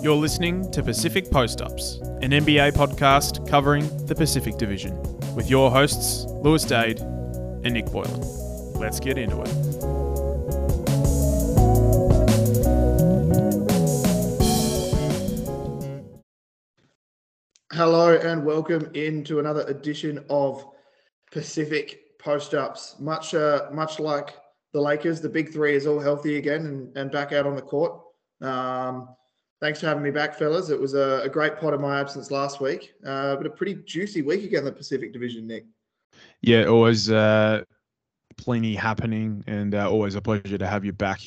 You're listening to Pacific Post-Ups, an NBA podcast covering the Pacific Division, with your hosts, Lewis Dade and Nick Boylan. Let's get into it. Hello and welcome into another edition of Pacific Post-Ups. Much like the Lakers, the big three is all healthy again and back out on the court. Thanks for having me back, fellas. It was a great pod in my absence last week, but a pretty juicy week again in the Pacific Division, Nick. Yeah, always plenty happening, and always a pleasure to have you back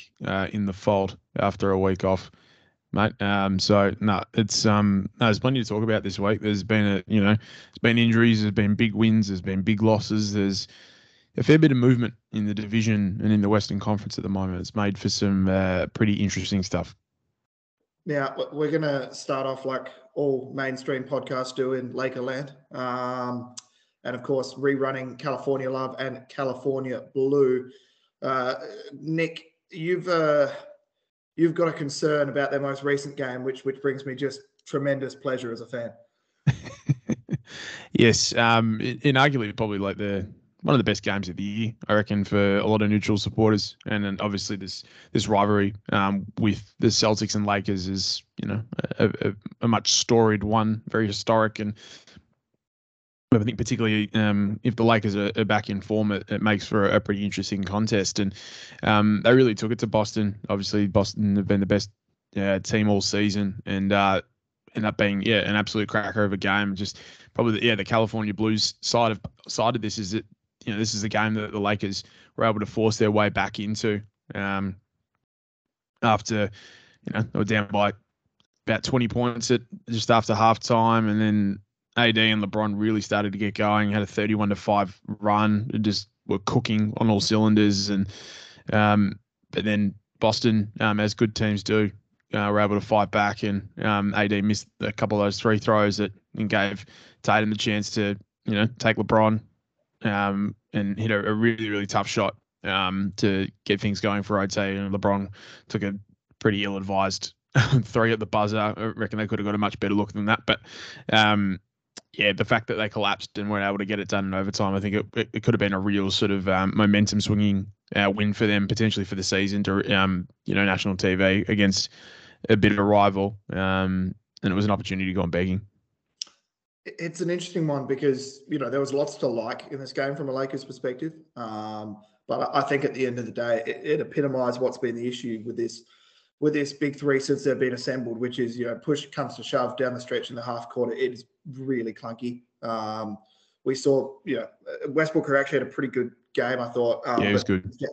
in the fold after a week off, mate. There's plenty to talk about this week. There's been there's been injuries, there's been big wins, there's been big losses, there's a fair bit of movement in the division and in the Western Conference at the moment. It's made for some pretty interesting stuff. Now, we're going to start off like all mainstream podcasts do in Lakerland. And, of course, rerunning California Love and California Blue. Nick, you've got a concern about their most recent game, which brings me just tremendous pleasure as a fan. Yes, inarguably probably like one of the best games of the year, I reckon, for a lot of neutral supporters. And then obviously this rivalry with the Celtics and Lakers is, a much storied one, very historic. And I think particularly if the Lakers are back in form, it makes for a pretty interesting contest. And they really took it to Boston. Obviously, Boston have been the best team all season, and end up being an absolute cracker of a game. Just probably the California Blues side of this is that, this is the game that the Lakers were able to force their way back into after, they were down by about 20 points at just after halftime. And then AD and LeBron really started to get going, had a 31-5 run, and just were cooking on all cylinders. And but then Boston, as good teams do, were able to fight back, and AD missed a couple of those free throws and gave Tatum the chance to, take LeBron and hit a really, really tough shot to get things going for OT. And LeBron took a pretty ill-advised three at the buzzer. I reckon they could have got a much better look than that. But, the fact that they collapsed and weren't able to get it done in overtime, I think it could have been a real sort of momentum-swinging win for them, potentially for the season to, national TV against a bit of a rival, and it was an opportunity to go on begging. It's an interesting one because, there was lots to like in this game from a Lakers perspective. But I think at the end of the day, it epitomised what's been the issue with this big three since they've been assembled, which is, push comes to shove down the stretch in the half quarter. It is really clunky. We saw, Westbrook actually had a pretty good game, I thought. It was good. Yeah,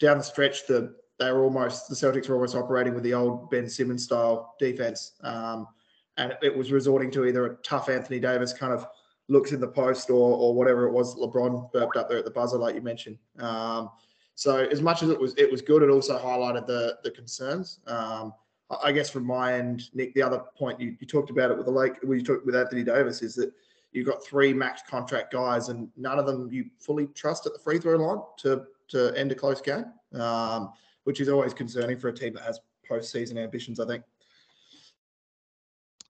down the stretch, the Celtics were almost operating with the old Ben Simmons style defense. And it was resorting to either a tough Anthony Davis kind of looks in the post or whatever it was LeBron burped up there at the buzzer, like you mentioned. So as much as it was good, it also highlighted the concerns. I guess from my end, Nick, the other point you talked about it with you talked with Anthony Davis is that you've got three max contract guys and none of them you fully trust at the free throw line to end a close game, which is always concerning for a team that has postseason ambitions, I think.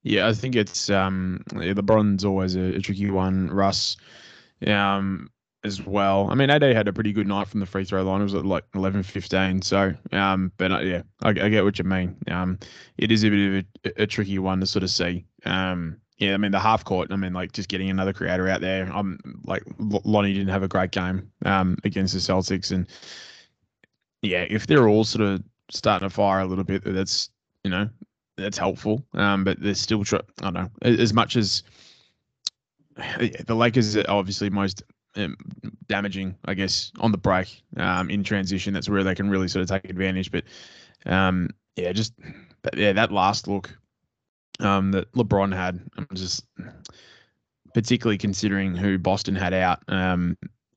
Yeah, I think it's LeBron's always a tricky one, Russ as well. I mean, AD had a pretty good night from the free throw line. It was at like 11-15. So, I get what you mean. It is a bit of a tricky one to sort of see. The half court, just getting another creator out there. Lonnie didn't have a great game against the Celtics. And, if they're all sort of starting to fire a little bit, that's, that's helpful. But they're still, I don't know, as much as the Lakers are obviously most damaging, I guess, on the break in transition. That's where they can really sort of take advantage. But, that last look that LeBron had, I'm just particularly considering who Boston had out.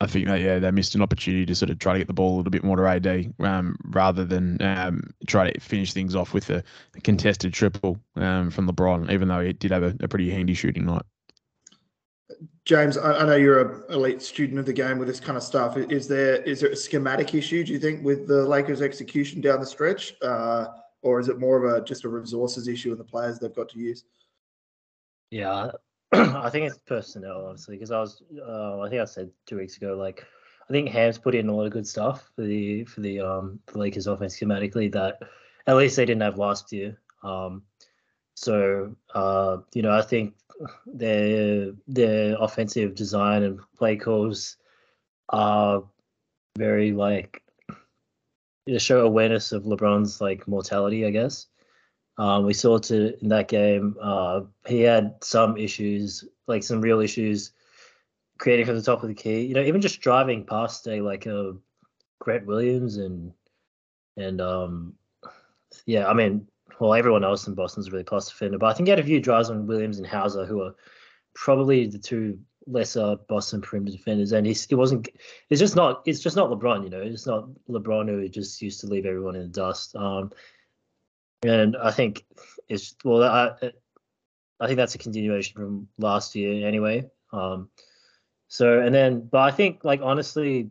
I think they missed an opportunity to sort of try to get the ball a little bit more to AD rather than try to finish things off with a contested triple from LeBron, even though he did have a pretty handy shooting night. James, I know you're an elite student of the game with this kind of stuff. Is there a schematic issue, do you think, with the Lakers' execution down the stretch? Or is it more of just a resources issue and the players they've got to use? Yeah, I think it's personnel, obviously, because I think I said 2 weeks ago, like, I think Ham's put in a lot of good stuff for the Lakers offense schematically that at least they didn't have last year. I think their offensive design and play calls are very they show awareness of LeBron's mortality, I guess. We saw in that game, he had some issues, some real issues, creating from the top of the key. Even just driving past Grant Williams and everyone else in Boston's really plus defender, but I think he had a few drives on Williams and Hauser, who are probably the two lesser Boston perimeter defenders. And it's just not LeBron, it's not LeBron who just used to leave everyone in the dust. And I think I think that's a continuation from last year anyway. But I think honestly,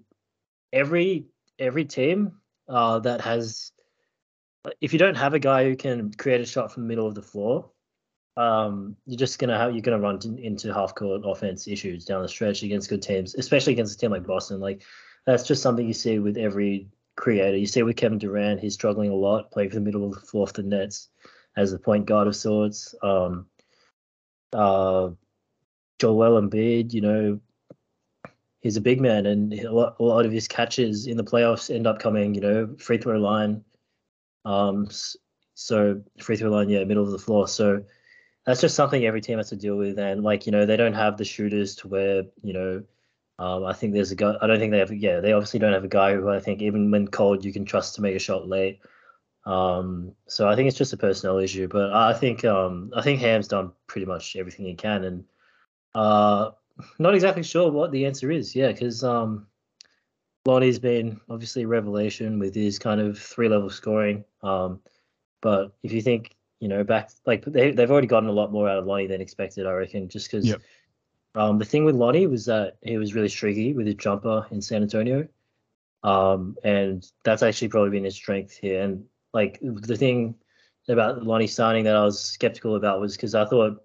every team that has, if you don't have a guy who can create a shot from the middle of the floor, you're gonna run into half court offense issues down the stretch against good teams, especially against a team like Boston. That's just something you see with every creator. You see with Kevin Durant, he's struggling a lot playing from the middle of the floor for the Nets as the point guard of sorts. Joel Embiid, he's a big man, and a lot of his catches in the playoffs end up coming, free throw line. Free throw line, middle of the floor. So that's just something every team has to deal with. And they don't have the shooters to where, I think there's a guy. I don't think they have. Yeah, they obviously don't have a guy who I think even when cold, you can trust to make a shot late. So I think it's just a personnel issue. But I think Ham's done pretty much everything he can, and not exactly sure what the answer is. Yeah, because Lonnie's been obviously a revelation with his kind of three-level scoring. But if you think, back they've already gotten a lot more out of Lonnie than expected, I reckon, just because. Yep. The thing with Lonnie was that he was really streaky with his jumper in San Antonio, and that's actually probably been his strength here. And the thing about Lonnie signing that I was skeptical about was because I thought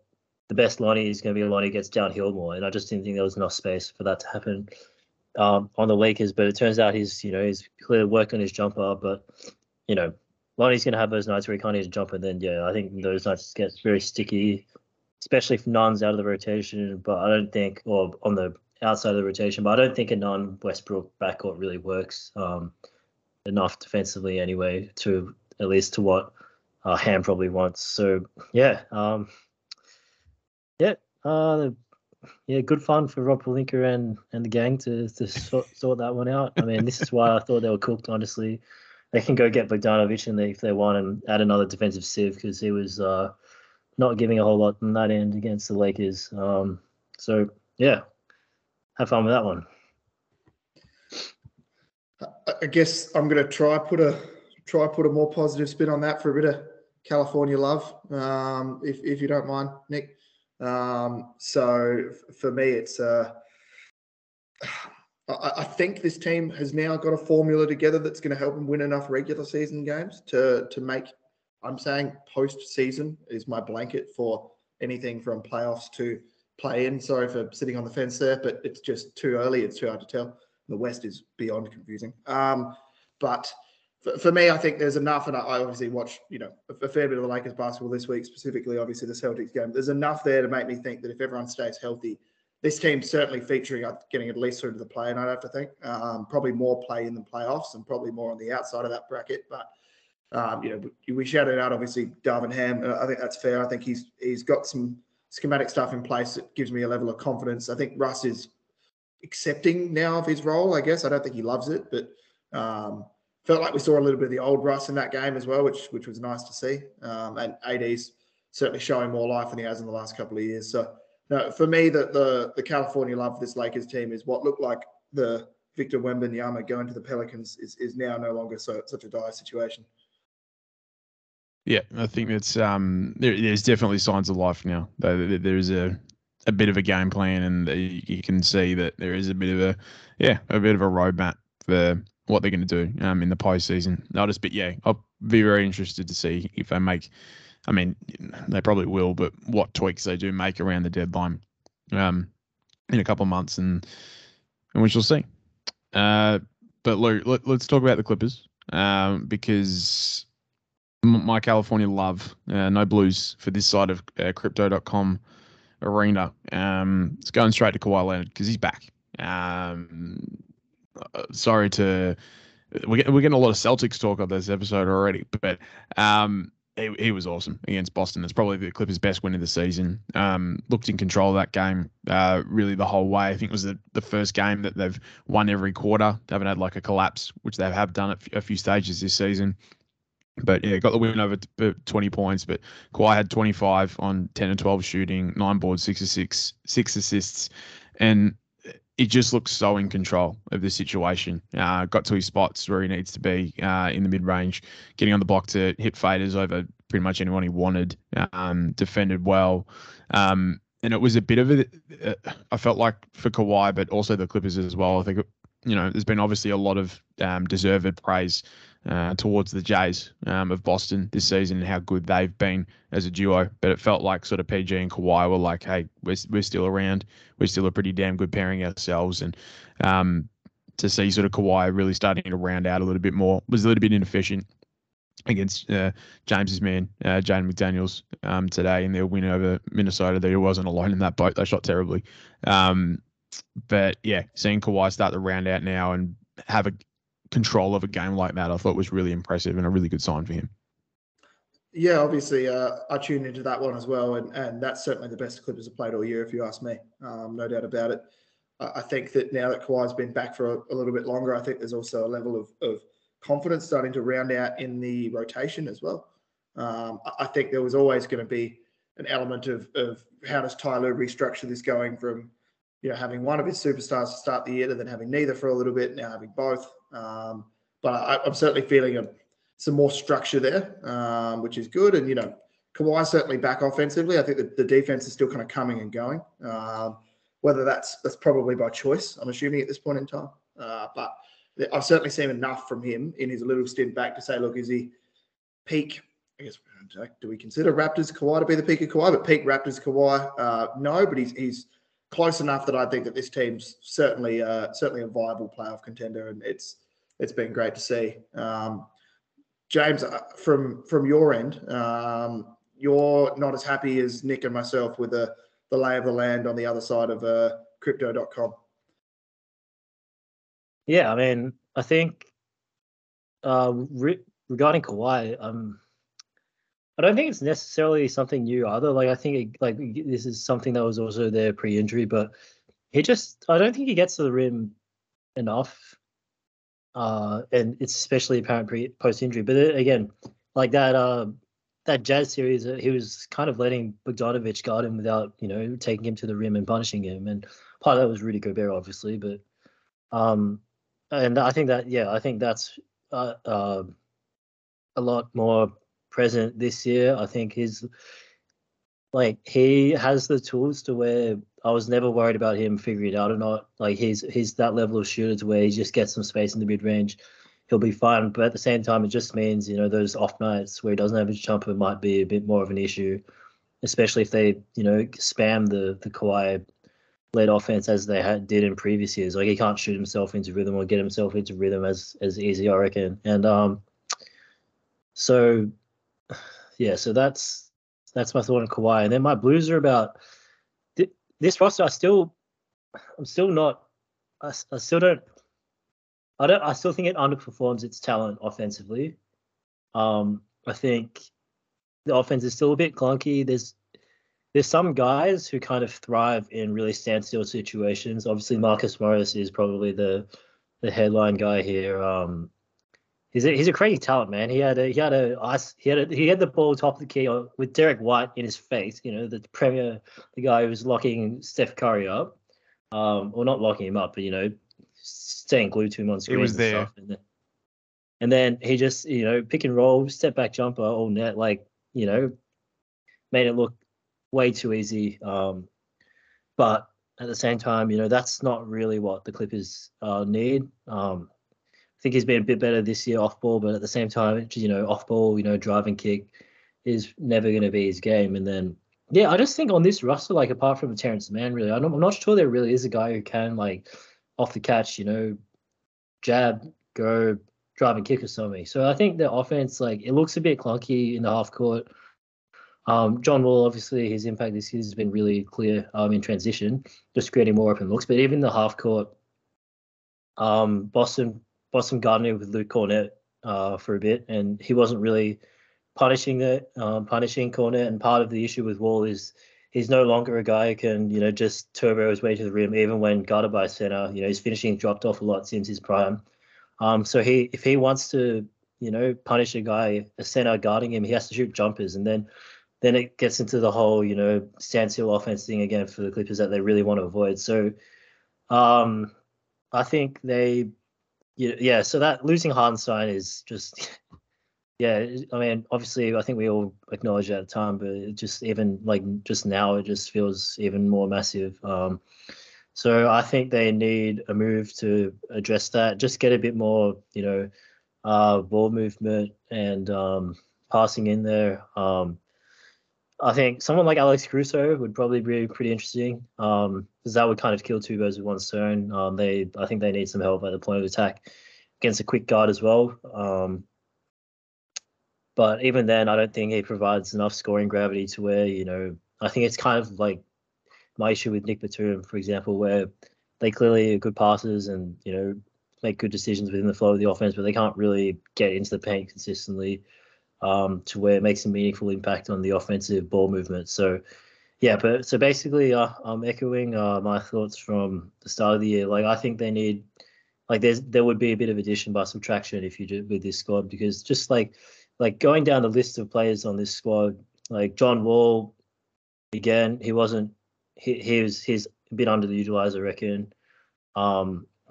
the best Lonnie is going to be Lonnie who gets downhill more, and I just didn't think there was enough space for that to happen on the Lakers. But it turns out he's clearly worked on his jumper, but Lonnie's going to have those nights where he can't hit a jumper. Then I think those nights get very sticky, especially if Nunn's out of the rotation, or on the outside of the rotation, but I don't think a non-Westbrook backcourt really works enough defensively anyway, to at least to what Ham probably wants. So, good fun for Rob Pelinka and the gang to sort that one out. I mean, this is why I thought they were cooked, honestly. They can go get Bogdanovich if they want and add another defensive sieve, because he was not giving a whole lot on that end against the Lakers. Have fun with that one. I guess I'm going to try put a more positive spin on that for a bit of California love, if you don't mind, Nick. So for me, it's I think this team has now got a formula together that's going to help them win enough regular season games to make. I'm saying post-season is my blanket for anything from playoffs to play-in. Sorry for sitting on the fence there, but it's just too early. It's too hard to tell. The West is beyond confusing. But for me, I think there's enough, and I obviously watched a fair bit of the Lakers basketball this week, specifically, obviously, the Celtics game. There's enough there to make me think that if everyone stays healthy, this team's certainly featuring getting at least through to the play-in, I'd have to think. Probably more play-in than playoffs and probably more on the outside of that bracket, but we shouted out obviously Darvin Ham. I think that's fair. I think he's got some schematic stuff in place that gives me a level of confidence. I think Russ is accepting now of his role, I guess. I don't think he loves it, but felt like we saw a little bit of the old Russ in that game as well, which was nice to see. And AD's certainly showing more life than he has in the last couple of years. So no, for me, the California love for this Lakers team is what looked like the Victor Wembanyama going to the Pelicans is now no longer such a dire situation. Yeah, I think there's definitely signs of life now. There's a a bit of a game plan, and you can see that there is a bit of a roadmap for what they're going to do in the postseason. I'll be very interested to see if they make. I mean, they probably will, but what tweaks they do make around the deadline in a couple of months, and we shall see. But Lou, let's talk about the Clippers because my California love, no blues for this side of Crypto.com arena. It's going straight to Kawhi Leonard because he's back. We're getting a lot of Celtics talk on this episode already, but he was awesome against Boston. It's probably the Clippers' best win of the season. Looked in control of that game really the whole way. I think it was the first game that they've won every quarter. They haven't had like a collapse, which they have done at a few stages this season. But yeah, got the win over 20 points. But Kawhi had 25 on 10 and 12 shooting, 9 boards, 6 assists, and it just looks so in control of the situation. Got to his spots where he needs to be in the mid-range, getting on the block to hit faders over pretty much anyone he wanted, defended well. And it was a bit of I felt like for Kawhi, but also the Clippers as well. I think, there's been obviously a lot of deserved praise towards the Jays of Boston this season and how good they've been as a duo. But it felt like sort of PG and Kawhi were like, hey, we're still around. We're still a pretty damn good pairing ourselves. And to see sort of Kawhi really starting to round out a little bit more was a little bit inefficient against James's man, Jaden McDaniels, today in their win over Minnesota. He wasn't alone in that boat. They shot terribly. But yeah, seeing Kawhi start to round out now and have a control of a game like that, I thought was really impressive and a really good sign for him. Yeah, obviously, I tuned into that one as well, and that's certainly the best Clippers have played all year, if you ask me. No doubt about it. I think that now that Kawhi's been back for a little bit longer, I think there's also a level of confidence starting to round out in the rotation as well. I think there was always going to be an element of how does Tyler restructure this going from having one of his superstars to start the year to then having neither for a little bit, now having both. But I'm certainly feeling some more structure there, which is good. And, Kawhi's certainly back offensively. I think that the defense is still kind of coming and going, whether that's probably by choice, I'm assuming at this point in time. But I've certainly seen enough from him in his little stint back to say, look, is he peak? I guess, do we consider Raptors Kawhi to be the peak of Kawhi? But peak Raptors Kawhi, no, but he's close enough that I think that this team's certainly a viable playoff contender, and it's been great to see. James, from your end, you're not as happy as Nick and myself with the lay of the land on the other side of Crypto.com. Yeah, I mean, I think regarding Kawhi, I don't think it's necessarily something new either. Like, I think this is something that was also there pre-injury, but I don't think he gets to the rim enough. And it's especially apparent post-injury. But again, like that Jazz series, he was kind of letting Bogdanovich guard him without, taking him to the rim and punishing him. And part of that was Rudy Gobert, obviously. But, and I think that, I think that's a lot more present this year. I think he has the tools to where I was never worried about him figuring it out or not. Like he's that level of shooter to where he just gets some space in the mid range, he'll be fine. But at the same time, it just means those off nights where he doesn't have his jumper might be a bit more of an issue, especially if they spam the Kawhi led offense as they did in previous years. Like he can't shoot himself into rhythm or get himself into rhythm as easy, I reckon. And so. Yeah, so that's my thought on Kawhi. And then my blues are about this roster. I still think it underperforms its talent offensively. I think the offense is still a bit clunky. There's some guys who kind of thrive in really standstill situations. Obviously, Marcus Morris is probably the headline guy here. He's a crazy talent, man. He had the ball top of the key with Derek White in his face. The guy who was locking Steph Curry up, or not locking him up, but staying glued to him on screen. He was and there, stuff. And then he just pick and roll, step back jumper, all net, made it look way too easy. But at the same time, you know, that's not really what the Clippers need. I think he's been a bit better this year off ball, but at the same time, you know, off ball, you know, drive and kick is never going to be his game. And then, yeah, I just think on this roster, like apart from Terrence Mann, really, I'm not sure there really is a guy who can, like, off the catch, you know, jab, go, drive and kick or something. So I think the offense, like, it looks a bit clunky in the half court. John Wall, obviously, his impact this year has been really clear in transition, just creating more open looks. But even the half court, Boston gardening with Luke Cornett for a bit, and he wasn't really punishing Cornett. And part of the issue with Wall is he's no longer a guy who can, you know, just turbo his way to the rim, even when guarded by center. You know, his finishing dropped off a lot since his prime. So if he wants to, you know, punish a center guarding him, he has to shoot jumpers, and then it gets into the whole, you know, standstill offense thing again for the Clippers that they really want to avoid. So, I think they. Yeah, so that losing Hartenstein is just, yeah, I mean, obviously, I think we all acknowledge it at the time, but it just even, like, just now, it just feels even more massive. So I think they need a move to address that, just get a bit more, you know, ball movement and passing in there. I think someone like Alex Caruso would probably be pretty interesting, because that would kind of kill two birds with one stone. I think they need some help at the point of attack against a quick guard as well. But even then, I don't think he provides enough scoring gravity to where, you know, I think it's kind of like my issue with Nick Batum, for example, where they clearly are good passers and, you know, make good decisions within the flow of the offense, but they can't really get into the paint consistently. To where it makes a meaningful impact on the offensive ball movement. So, yeah, but so basically I'm echoing my thoughts from the start of the year. Like, I think they need, like, there would be a bit of addition by subtraction if you do with this squad, because just like going down the list of players on this squad, like John Wall, again, he's a bit underutilized, I reckon,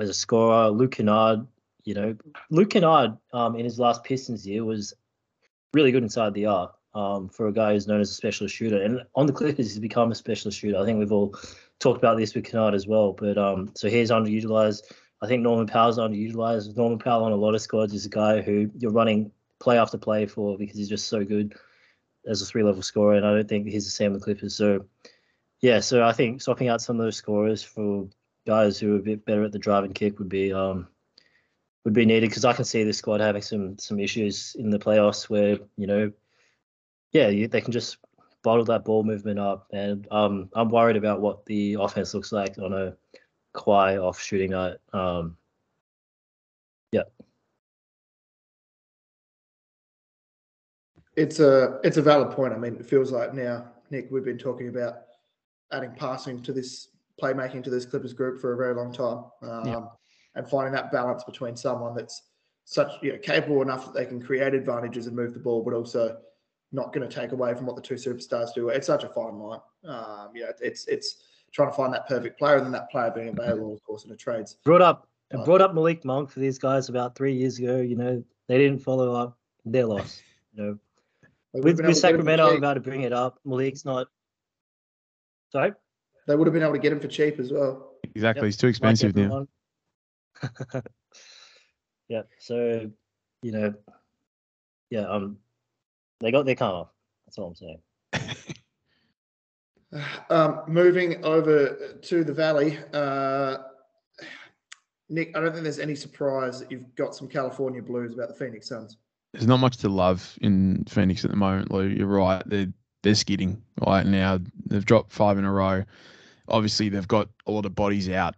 as a scorer. Luke Kennard, you know, in his last Pistons year was really good inside the arc for a guy who's known as a specialist shooter. And on the Clippers, he's become a specialist shooter. I think we've all talked about this with Kennard as well. But so he's underutilized. I think Norman Powell's underutilized. Norman Powell on a lot of squads is a guy who you're running play after play for because he's just so good as a three-level scorer. And I don't think he's the same with Clippers. So, yeah, so I think swapping out some of those scorers for guys who are a bit better at the drive and kick would be needed, because I can see this squad having some issues in the playoffs where, you know, they can just bottle that ball movement up. And I'm worried about what the offense looks like on a Kawhi off shooting night. Yeah. It's a valid point. I mean, it feels like now, Nick, we've been talking about adding passing to this playmaking to this Clippers group for a very long time. And finding that balance between someone that's such, you know, capable enough that they can create advantages and move the ball, but also not going to take away from what the two superstars do. It's such a fine line. It's trying to find that perfect player, and then that player being available, of course, in the trades. I brought up Malik Monk for these guys about 3 years ago. You know, they didn't follow up their loss. You know, with Sacramento, I'm about to bring it up. Malik's not. Sorry, they would have been able to get him for cheap as well. Exactly, he's too expensive now. Yeah, so, you know, yeah, they got their karma. That's all I'm saying. Moving over to the Valley, Nick, I don't think there's any surprise that you've got some California blues about the Phoenix Suns. There's not much to love in Phoenix at the moment, Lou. You're right. They're skidding right now. They've dropped five in a row. Obviously, they've got a lot of bodies out.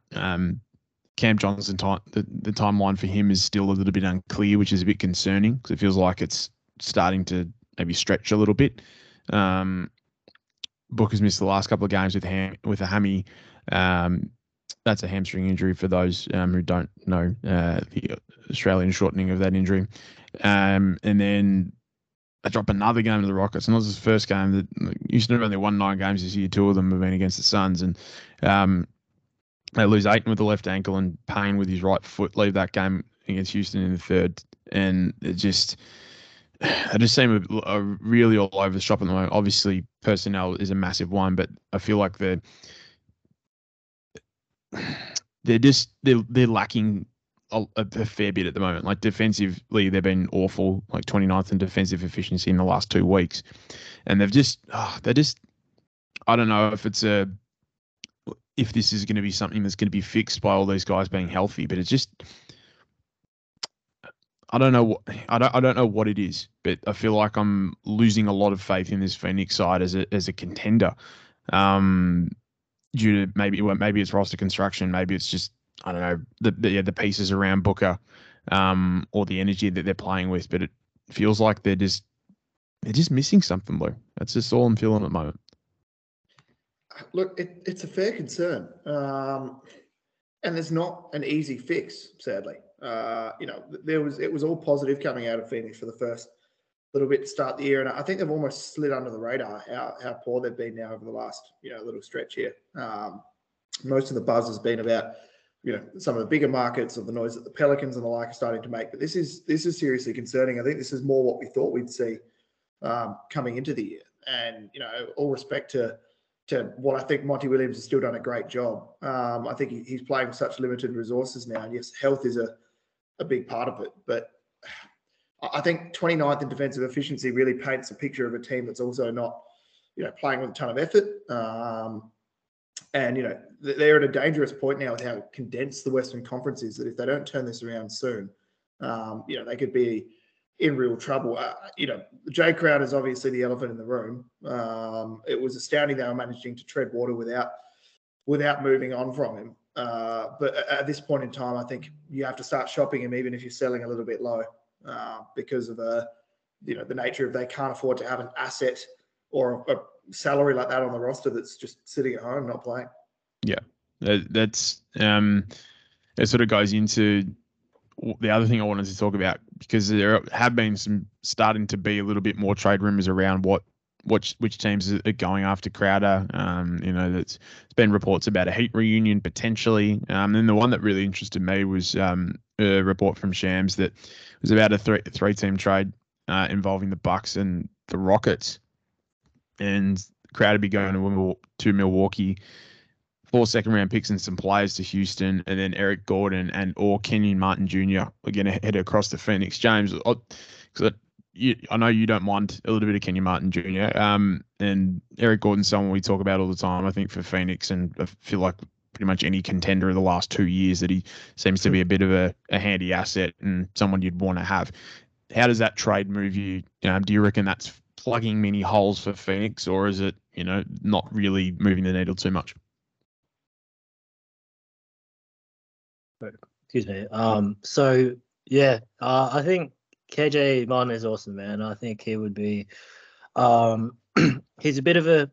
Cam Johnson, the timeline for him is still a little bit unclear, which is a bit concerning because it feels like it's starting to maybe stretch a little bit. Booker's missed the last couple of games with a hammy. That's a hamstring injury for those who don't know the Australian shortening of that injury. And then they drop another game to the Rockets, and this is the first game that Houston have only won 9 games this year. 2 of them have been against the Suns, and they lose Ayton with the left ankle and Payne with his right foot, leave that game against Houston in the third. And it just, I just seem a really all over the shop at the moment. Obviously, personnel is a massive one, but I feel like the they're lacking a fair bit at the moment. Like defensively, they've been awful, like 29th in defensive efficiency in the last 2 weeks. And they've just, I don't know if it's if this is going to be something that's going to be fixed by all these guys being healthy, but it's just, I don't know what it is, but I feel like I'm losing a lot of faith in this Phoenix side as a contender. Due to maybe it's roster construction, maybe it's just, I don't know, the pieces around Booker, or the energy that they're playing with, but it feels like they're just missing something, Lou. That's just all I'm feeling at the moment. Look, it's a fair concern, and there's not an easy fix, sadly. It was all positive coming out of Phoenix for the first little bit to start the year, and I think they've almost slid under the radar how poor they've been now over the last little stretch here. Most of the buzz has been about some of the bigger markets or the noise that the Pelicans and the like are starting to make, but this is seriously concerning. I think this is more what we thought we'd see coming into the year, and all respect to what I think Monty Williams has still done a great job. I think he's playing with such limited resources now, and yes, health is a big part of it, but I think 29th in defensive efficiency really paints a picture of a team that's also not, playing with a ton of effort. They're at a dangerous point now with how condensed the Western Conference is, that if they don't turn this around soon, they could be in real trouble. Jay Crowder is obviously the elephant in the room. It was astounding they were managing to tread water without moving on from him. But at this point in time, I think you have to start shopping him, even if you're selling a little bit low, because of the nature of they can't afford to have an asset or a salary like that on the roster that's just sitting at home not playing. Yeah, that's it. Sort of goes into the other thing I wanted to talk about, because there have been some starting to be a little bit more trade rumors around which teams are going after Crowder. That's been reports about a Heat reunion potentially. And the one that really interested me was a report from Shams that was about a three-team trade involving the Bucks and the Rockets, and Crowder be going to Milwaukee, 4 second-round picks and some players to Houston, and then Eric Gordon and or Kenyon Martin Jr. are going to head across to Phoenix. James, I know you don't mind a little bit of Kenyon Martin Jr. And Eric Gordon's someone we talk about all the time, I think, for Phoenix, and I feel like pretty much any contender of the last 2 years that he seems to be a bit of a handy asset and someone you'd want to have. How does that trade move you? Do you reckon that's plugging many holes for Phoenix, or is it, not really moving the needle too much? Excuse me. I think KJ Martin is awesome, man. I think he would be. He's a bit of a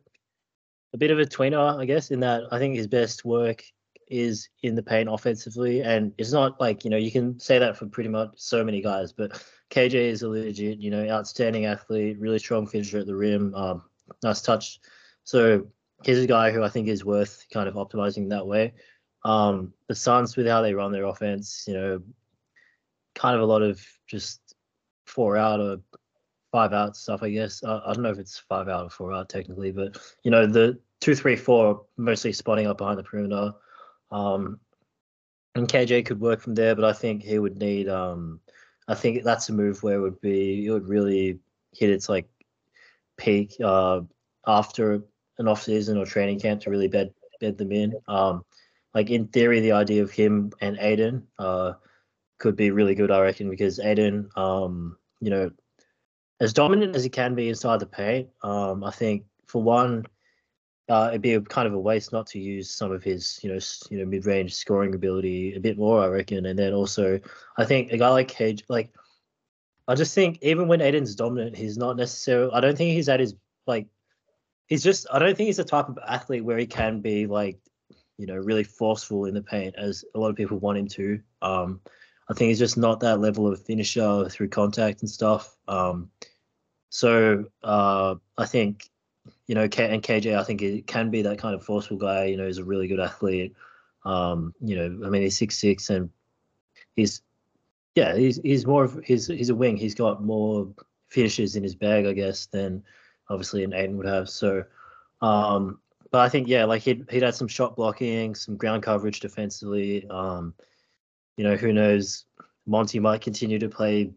tweener, I guess. In that, I think his best work is in the paint offensively, and it's not like you can say that for pretty much so many guys, but KJ is a legit, outstanding athlete, really strong finisher at the rim. Nice touch. So he's a guy who I think is worth kind of optimizing that way. The Suns, with how they run their offense, kind of a lot of just 4-out or 5-out stuff, I guess. I don't know if it's 5-out or 4-out technically, but, the 2-3-4 mostly spotting up behind the perimeter. And KJ could work from there, but I think he would need I think that's a move where it would really hit its peak after an off-season or training camp to really bed them in. In theory, the idea of him and Aiden could be really good, I reckon, because Aiden, as dominant as he can be inside the paint, I think for one, it'd be kind of a waste not to use some of his, mid-range scoring ability a bit more, I reckon. And then also, I think a guy like Cage, I just think even when Aiden's dominant, he's not necessarily. I don't think he's at his I don't think he's the type of athlete where he can be really forceful in the paint as a lot of people want him to. I think he's just not that level of finisher through contact and stuff. I think. And KJ, I think it can be that kind of forceful guy. He's a really good athlete. He's 6'6", and he's more of he's a wing. He's got more finishes in his bag, I guess, than obviously an Aiden would have. So, But I think, yeah, like he'd had some shot blocking, some ground coverage defensively. You know, who knows? Monty might continue to play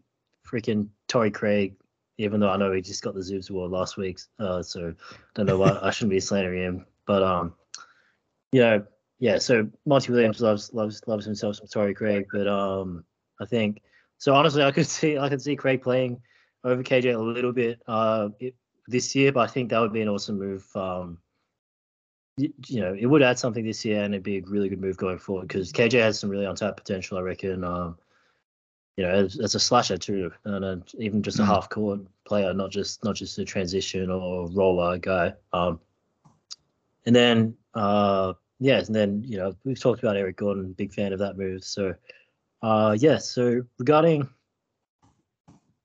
freaking Torrey Craig, even though I know he just got the Zoobs Award last week. So I don't know why I shouldn't be slandering him. But, you know, yeah, so Monty Williams loves himself some Torrey Craig. But I think, so honestly, I could see Craig playing over KJ a little bit this year, but I think that would be an awesome move. You know, it would add something this year, and it'd be a really good move going forward because KJ has some really untapped potential, I reckon. You know, as a slasher too, and even just a half-court player, not just a transition or roller guy. And then, you know, we've talked about Eric Gordon, big fan of that move. So, so regarding,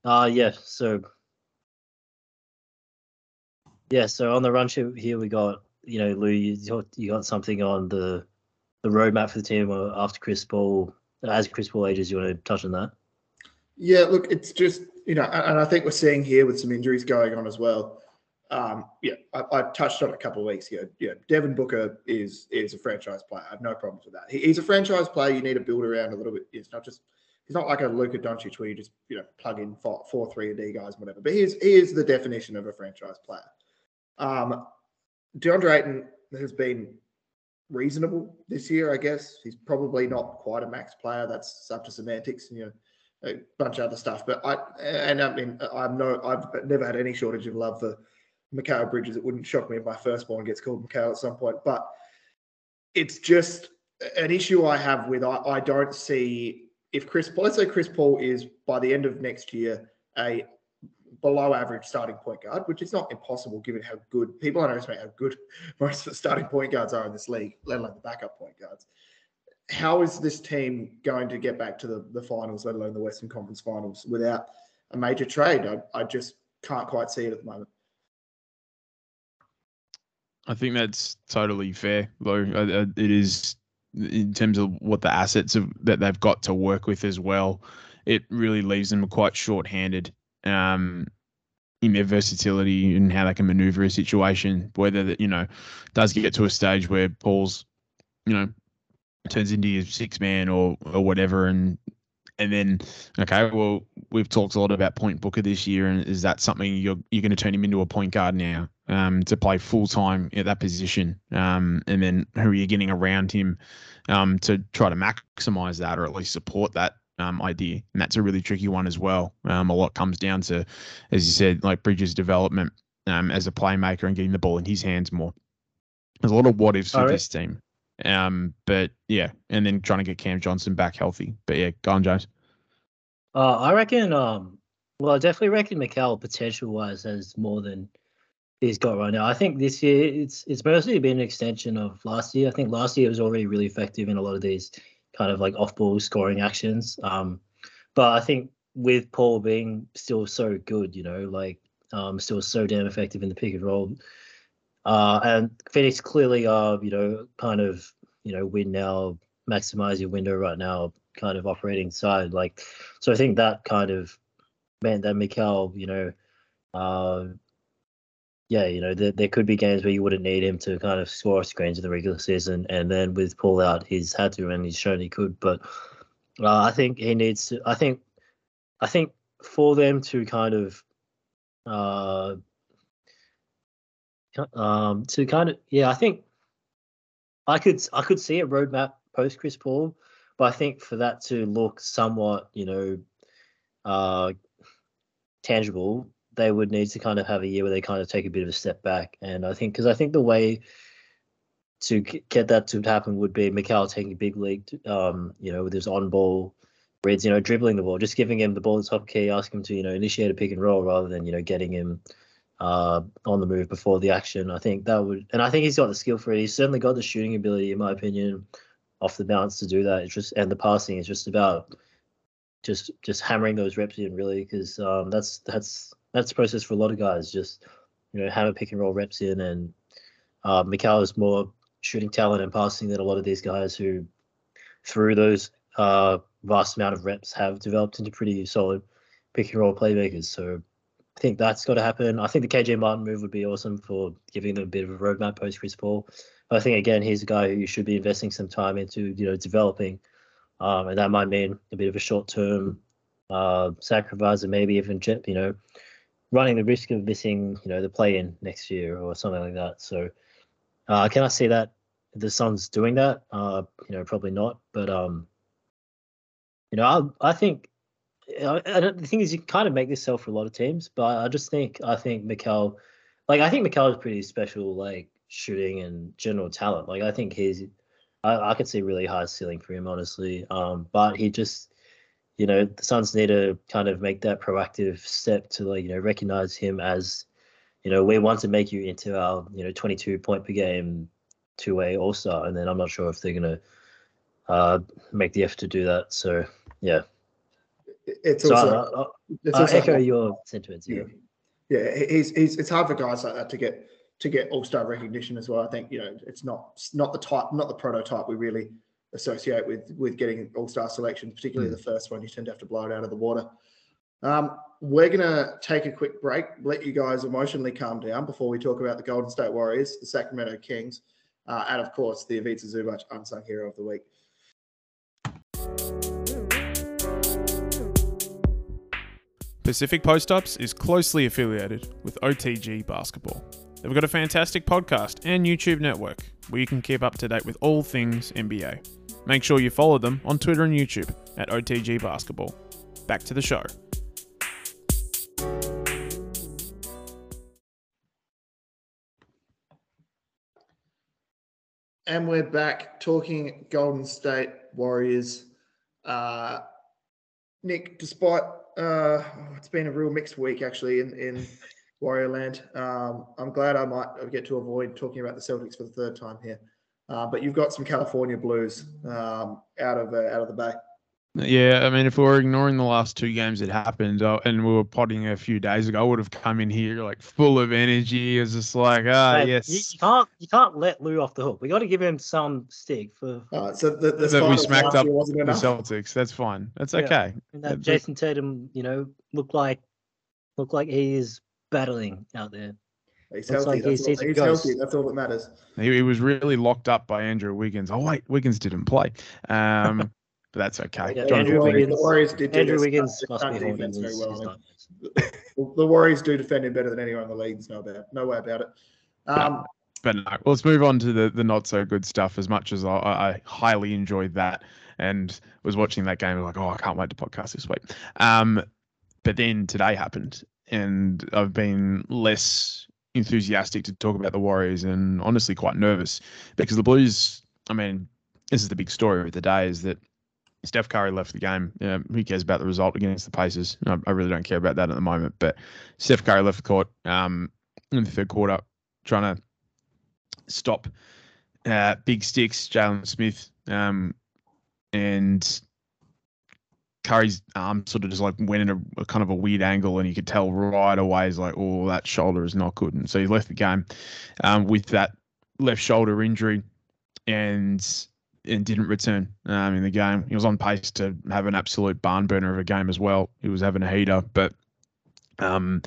so on the run sheet here we got, you know, Lou, you got something on the roadmap for the team after Chris Paul. As Chris Paul ages, you want to touch on that? Yeah, look, it's just, you know, and I think we're seeing here with some injuries going on as well. I touched on it a couple of weeks ago. Yeah, Devin Booker is a franchise player. I have no problems with that. He's a franchise player. You need to build around a little bit. He's not like a Luka Doncic where you just, you know, plug in 4-3 and D guys and whatever. But he is the definition of a franchise player. DeAndre Ayton has been reasonable this year, I guess. He's probably not quite a max player. That's up to semantics and, you know, a bunch of other stuff. But I've never had any shortage of love for Mikal Bridges. It wouldn't shock me if my firstborn gets called Mikal at some point. But it's just an issue I have with I don't see if Chris Paul, let's say Chris Paul is by the end of next year a below average starting point guard, which is not impossible given how good people underestimate how good most of the starting point guards are in this league, let alone the backup point guards. How is this team going to get back to the finals, let alone the Western Conference finals, without a major trade? I just can't quite see it at the moment. I think that's totally fair, Lou. It is, in terms of what the assets that they've got to work with as well, it really leaves them quite short-handed in their versatility and how they can maneuver a situation, whether that, you know, does get to a stage where Paul's, you know, turns into a six-man or whatever. And then, okay, well, we've talked a lot about point Booker this year, and is that something you're going to turn him into a point guard now to play full-time at that position? And then who are you getting around him to try to maximize that or at least support that idea? And that's a really tricky one as well. A lot comes down to, as you said, like Bridges' development as a playmaker and getting the ball in his hands more. There's a lot of what-ifs for this team. But yeah, and then trying to get Cam Johnson back healthy. But yeah, go on, James. I reckon. I definitely reckon Mikal potential-wise has more than he's got right now. I think this year it's mostly been an extension of last year. I think last year was already really effective in a lot of these kind of like off-ball scoring actions. But I think with Paul being still so good, you know, like still so damn effective in the pick and roll. And Phoenix clearly are, you know, kind of, you know, win now, maximize your window right now kind of operating side. Like, so I think that kind of meant that Mikal, you know, you know, there could be games where you wouldn't need him to kind of score screens in the regular season. And then with Paul out, he's had to, and he's shown he could. But I think he needs to, I think for them to kind of, I think I could see a roadmap post Chris Paul, but I think for that to look somewhat, you know, tangible, they would need to kind of have a year where they kind of take a bit of a step back. And I think because the way to get that to happen would be Mikal taking a big league, you know, with his on ball reads, you know, dribbling the ball, just giving him the ball at the top key, asking him to, you know, initiate a pick and roll rather than, you know, getting him on the move before the action. I think that would, and I think he's got the skill for it. He's certainly got the shooting ability, in my opinion, off the bounce to do that. It's just, and the passing is just about just hammering those reps in, really, because that's the process for a lot of guys. Just, you know, hammer pick and roll reps in, and Mikal is more shooting talent and passing than a lot of these guys who, through those vast amount of reps, have developed into pretty solid pick and roll playmakers. So I think that's got to happen. I think the KJ Martin move would be awesome for giving them a bit of a roadmap post Chris Paul. But I think, again, he's a guy who you should be investing some time into, you know, developing. And that might mean a bit of a short-term sacrifice and maybe even, you know, running the risk of missing, you know, the play-in next year or something like that. So can I see that the Suns doing that? You know, probably not. But, you know, I think the thing is you can kind of make this sell for a lot of teams, but I just think I think Mikal is pretty special, like, shooting and general talent. Like, I think I could see really high ceiling for him, honestly. But he just, you know, the Suns need to kind of make that proactive step to, like, you know, recognize him as, you know, we want to make you into our, you know, 22-point-per-game two-way all-star, and then I'm not sure if they're going to make the effort to do that. So, yeah. It's also echo your sentiments. Yeah, it's hard for guys like that to get all-star recognition as well. I think, you know, it's not the prototype we really associate with getting all-star selection, particularly the first one. You tend to have to blow it out of the water. We're going to take a quick break, let you guys emotionally calm down before we talk about the Golden State Warriors, the Sacramento Kings, and, of course, the Ivica Zubac Unsung Hero of the Week. Pacific Post Ups is closely affiliated with OTG Basketball. They've got a fantastic podcast and YouTube network where you can keep up to date with all things NBA. Make sure you follow them on Twitter and YouTube at OTG Basketball. Back to the show. And we're back talking Golden State Warriors. Nick, despite... it's been a real mixed week, actually, in Warrior Land. I'm glad I might get to avoid talking about the Celtics for the third time here. But you've got some California blues out of the Bay. Yeah, I mean, if we were ignoring the last two games that happened and we were potting a few days ago, I would have come in here like full of energy. It's just like, yes. You can't let Lou off the hook. We got to give him some stick for. So that we smacked up the Celtics. That's fine. That's okay. And that Jason Tatum, you know, looked like he is battling out there. He's healthy. He's healthy. That's all that matters. He was really locked up by Andrew Wiggins. Oh wait, Wiggins didn't play. But that's okay. Yeah, Andrew Wiggins must be doing very well. The Warriors do defend him better than anyone in the league. There's no way about it. But let's move on to the not so good stuff. As much as I highly enjoyed that and was watching that game, like, I can't wait to podcast this week. But then today happened, and I've been less enthusiastic to talk about the Warriors, and honestly quite nervous because the Blues. I mean, this is the big story of the day: is that Steph Curry left the game. Yeah, who cares about the result against the Pacers? I really don't care about that at the moment. But Steph Curry left the court in the third quarter, trying to stop Big Sticks, Jalen Smith, and Curry's arm sort of just like went in a kind of a weird angle, and you could tell right away, is like, oh, that shoulder is not good. And so he left the game with that left shoulder injury, and didn't return in the game. He was on pace to have an absolute barn burner of a game as well. He was having a heater, but it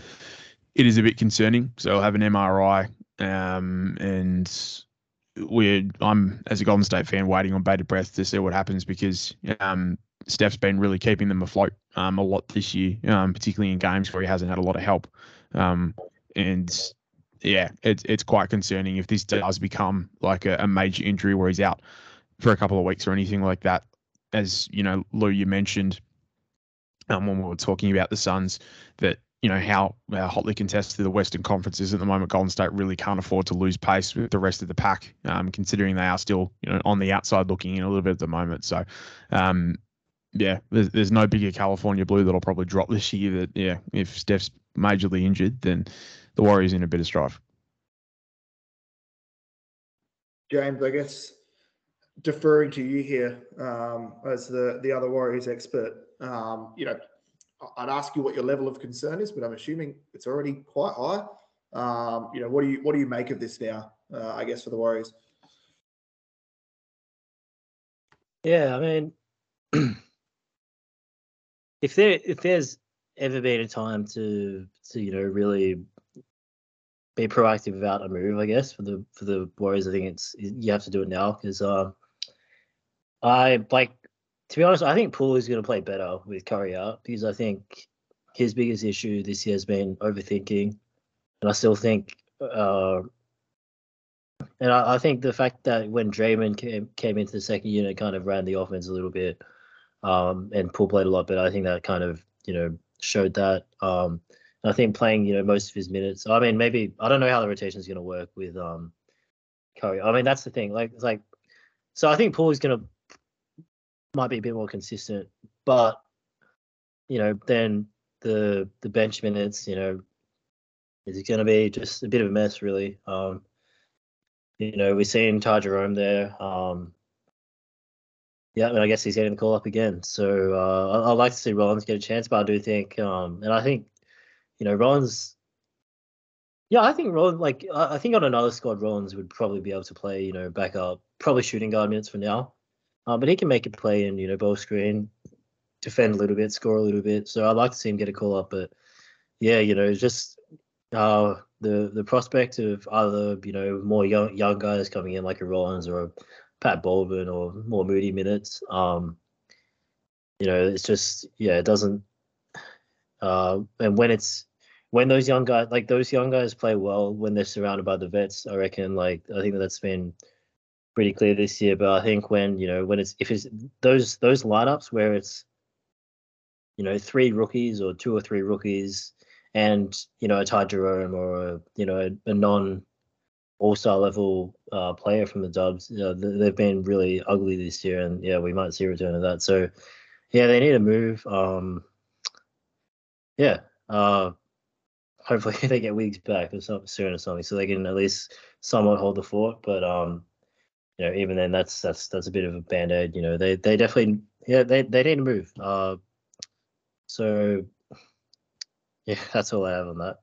is a bit concerning. So I'll have an MRI, and I'm, as a Golden State fan, waiting on bated breath to see what happens because Steph's been really keeping them afloat a lot this year, particularly in games where he hasn't had a lot of help. And yeah, it's quite concerning if this does become like a major injury where he's out for a couple of weeks or anything like that. As you know, Lou, you mentioned when we were talking about the Suns that, you know, how hotly contested the Western Conference is at the moment. Golden State really can't afford to lose pace with the rest of the pack, considering they are still, you know, on the outside looking in a little bit at the moment. So, there's no bigger California blue that'll probably drop this year that, yeah, if Steph's majorly injured, then the Warriors in a bit of strife. James, I guess, deferring to you here as the other Warriors expert, you know, I'd ask you what your level of concern is, but I'm assuming it's already quite high. You know, what do you make of this now? I guess for the Warriors. Yeah, I mean, if there's ever been a time to you know, really be proactive about a move, I guess, for the Warriors. I think you have to do it now because to be honest, I think Poole is going to play better with Curry out because I think his biggest issue this year has been overthinking, and I still think I think the fact that when Draymond came into the second unit, kind of ran the offense a little bit, and Poole played a lot better. I think that kind of, you know, showed that. And I think playing, you know, most of his minutes. I mean, maybe I don't know how the rotation is going to work with Curry. I mean, that's the thing. So I think Poole is going to might be a bit more consistent, but you know, then the bench minutes, you know, is going to be just a bit of a mess, really. You know, we've seen Ty Jerome there. I guess he's getting the call up again. So I'd like to see Rollins get a chance, but I do think, I think on another squad, Rollins would probably be able to play, you know, back up, probably shooting guard minutes for now. But he can make a play in, you know, ball screen, defend a little bit, score a little bit. So I'd like to see him get a call up, but yeah, you know, just the prospect of other, you know, more young guys coming in like a Rollins or a Pat Baldwin or more Moody minutes, you know, it's just, yeah, it doesn't. And when those young guys, like those young guys play well when they're surrounded by the vets, I reckon, like, I think that's been pretty clear this year. But I think when, you know, when it's, if it's those lineups where it's, you know, three rookies or two or three rookies and, you know, a Ty Jerome or, a non all-star level player from the Dubs, you know, they've been really ugly this year. And, yeah, we might see a return of that. So, yeah, they need a move. Hopefully they get Wiggs back or something soon or something so they can at least somewhat hold the fort. But, you know, even then that's a bit of a Band-Aid. You know, they definitely – yeah, they need a move. So, yeah, that's all I have on that.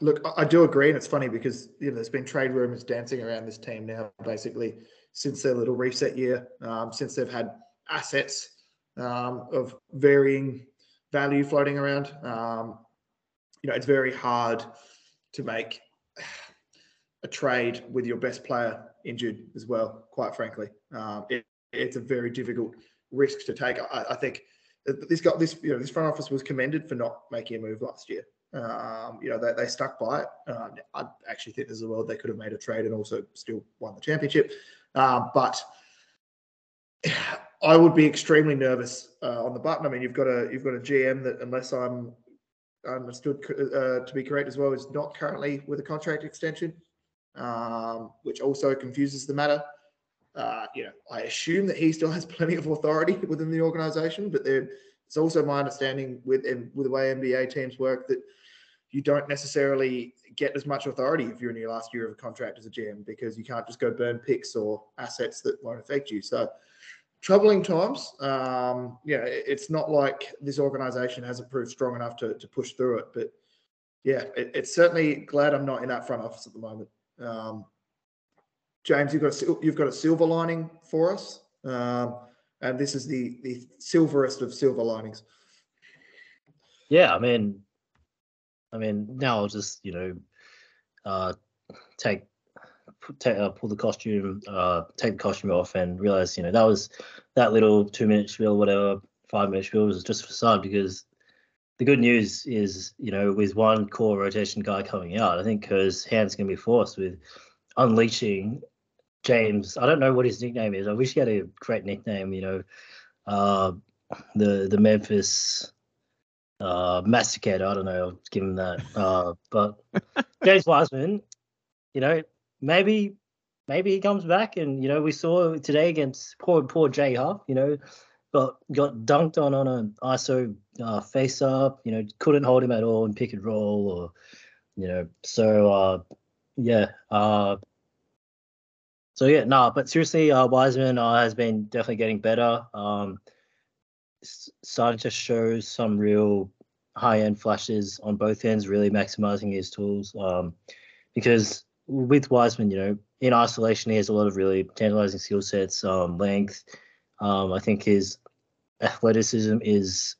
Look, I do agree, and it's funny because, you know, there's been trade rumors dancing around this team now, basically, since their little reset year, since they've had assets of varying value floating around. You know, it's very hard to make a trade with your best player injured as well, quite frankly. It's a very difficult risk to take. I think this front office was commended for not making a move last year. You know, they stuck by it. I actually think there's a world they could have made a trade and also still won the championship. But I would be extremely nervous on the button. I mean, you've got a GM that, unless I'm understood to be correct as well, is not currently with a contract extension, which also confuses the matter. You know, I assume that he still has plenty of authority within the organisation, but it's also my understanding with the way NBA teams work that you don't necessarily get as much authority if you're in your last year of a contract as a GM, because you can't just go burn picks or assets that won't affect you. So troubling times. Yeah, it's not like this organization hasn't proved strong enough to push through it. But yeah, it's certainly glad I'm not in that front office at the moment. James, you've got a silver lining for us. And this is the silverest of silver linings. Yeah, I mean, now I'll just, you know, take the costume off and realize, you know, that was that little 2-minute spiel, whatever, 5-minute spiel was just facade, because the good news is, you know, with one core rotation guy coming out, I think Kerr's hand's going to be forced with unleashing James. I don't know what his nickname is. I wish he had a great nickname, you know, the Memphis... Massacre, I don't know, I'll give him that. But James Wiseman, you know, maybe he comes back, and, you know, we saw today against poor Jay Huff, you know, but got dunked on an ISO face up, you know, couldn't hold him at all in pick and roll, or, you know, so yeah. So yeah, but seriously, Wiseman has been definitely getting better. Started to show some real high-end flashes on both ends, really maximizing his tools. Because with Wiseman, you know, in isolation, he has a lot of really tantalizing skill sets, length, I think his athleticism is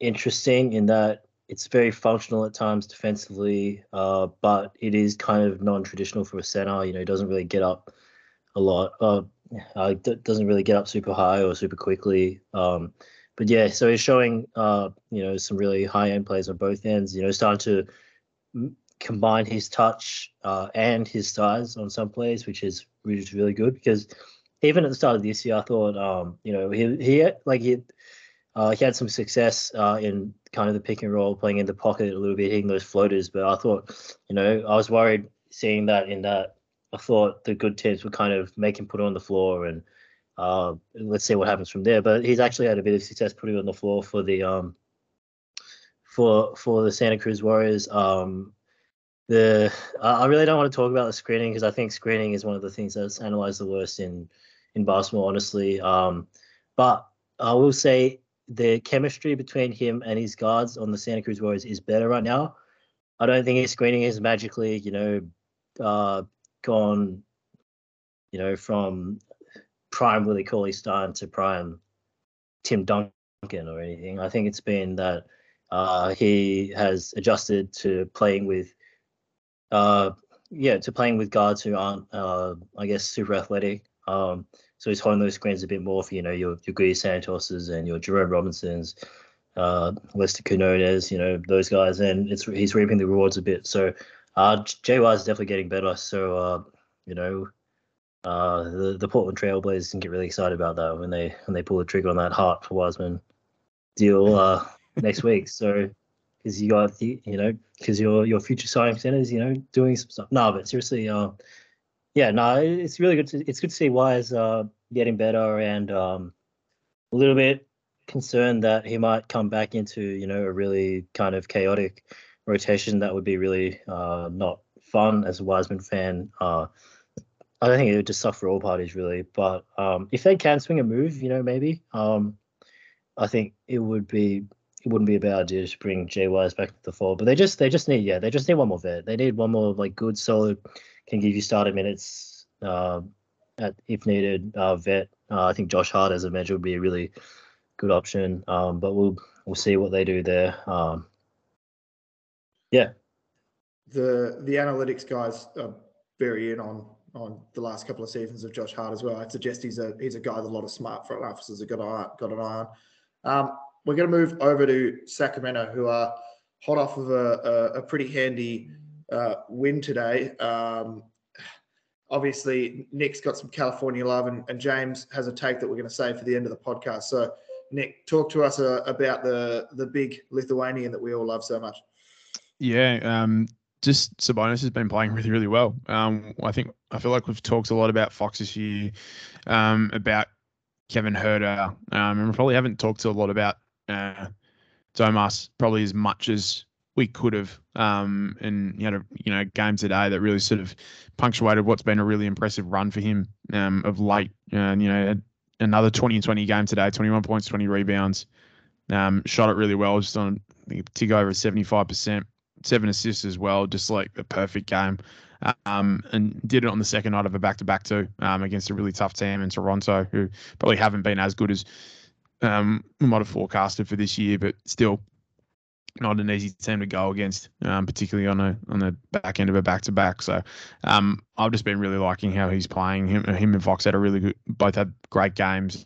interesting in that it's very functional at times defensively, but it is kind of non-traditional for a center. You know, he doesn't really get up a lot. Doesn't really get up super high or super quickly. But yeah, so he's showing, you know, some really high-end plays on both ends. You know, starting to combine his touch and his size on some plays, which is really good, because even at the start of this year, I thought, you know, he had some success in kind of the pick and roll, playing in the pocket a little bit, hitting those floaters. But I thought, you know, I was worried seeing that in that I thought the good teams would kind of make him put it on the floor and let's see what happens from there. But he's actually had a bit of success putting it on the floor for the for the Santa Cruz Warriors. I really don't want to talk about the screening, because I think screening is one of the things that's analyzed the worst in basketball, honestly. But I will say the chemistry between him and his guards on the Santa Cruz Warriors is better right now. I don't think his screening is magically, you know, gone, you know, from prime Willie Cauley-Stein to prime Tim Duncan or anything. I think it's been that he has adjusted to playing with guards who aren't, I guess, super athletic. So he's holding those screens a bit more for, you know, your Guy Santoses and your Jerome Robinsons, Lester Quinones, you know, those guys. And he's reaping the rewards a bit. So JY is definitely getting better. So, you know, the Portland Trailblazers can get really excited about that when they pull the trigger on that Hart for Wiseman deal next week. So, because you got, you know, because your future signing centers, you know, doing some stuff. No, but seriously, it's really good. It's good to see Wise getting better, and a little bit concerned that he might come back into, you know, a really kind of chaotic rotation that would be really not fun as a Wiseman fan. I don't think it would just suck for all parties really, but if they can swing a move, you know, maybe I think it wouldn't be a bad idea to bring Jay Wise back to the fold. But they just need one more vet. They need one more like good solid, can give you starter minutes if needed. Vet, I think Josh Hart as a manager would be a really good option. But we'll see what they do there. Yeah, the analytics guys are very in on the last couple of seasons of Josh Hart as well. I'd suggest he's a guy that a lot of smart front officers have got an eye on. We're going to move over to Sacramento, who are hot off of a pretty handy win today. Obviously, Nick's got some California love, and James has a take that we're going to save for the end of the podcast. So, Nick, talk to us about the big Lithuanian that we all love so much. Yeah, just Sabonis has been playing really, really well. I feel like we've talked a lot about Fox this year, about Kevin Huerter, and we probably haven't talked a lot about Domas probably as much as we could have, and he had a game today that really sort of punctuated what's been a really impressive run for him of late. And another 20-20 game today, 21 points, 20 rebounds, shot it really well, just on a tick over 75%, 7 assists as well, just like the perfect game. And did it on the second night of a back-to-back too, against a really tough team in Toronto, who probably haven't been as good as we might have forecasted for this year, but still not an easy team to go against, particularly on the back end of a back-to-back. So I've just been really liking how he's playing. Him and Fox had a really good, both had great games,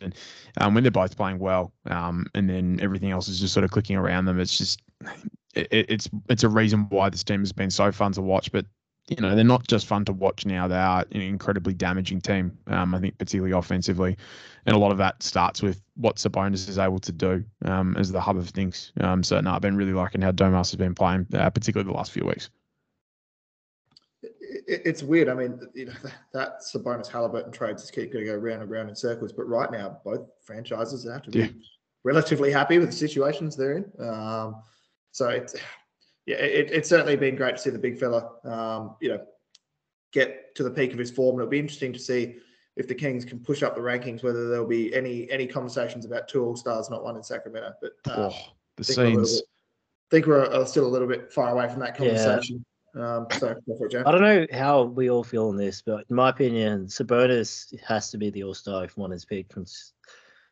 and when they're both playing well, and then everything else is just sort of clicking around them. It's just it's a reason why this team has been so fun to watch, but. You know, they're not just fun to watch now. They are an incredibly damaging team, I think, particularly offensively. And a lot of that starts with what Sabonis is able to do as the hub of things. I've been really liking how Domas has been playing, particularly the last few weeks. It's weird. I mean, you know, that Sabonis Halliburton trades just keep going to go round and round in circles. But right now, both franchises have to be relatively happy with the situations they're in. So it's... Yeah, it's certainly been great to see the big fella, get to the peak of his form. And it'll be interesting to see if the Kings can push up the rankings, whether there'll be any conversations about 2 All-Stars, not one in Sacramento. But I think we're still a little bit far away from that conversation. So go for it, Joe. I don't know how we all feel on this, but in my opinion, Sabonis has to be the all-star if one is picked from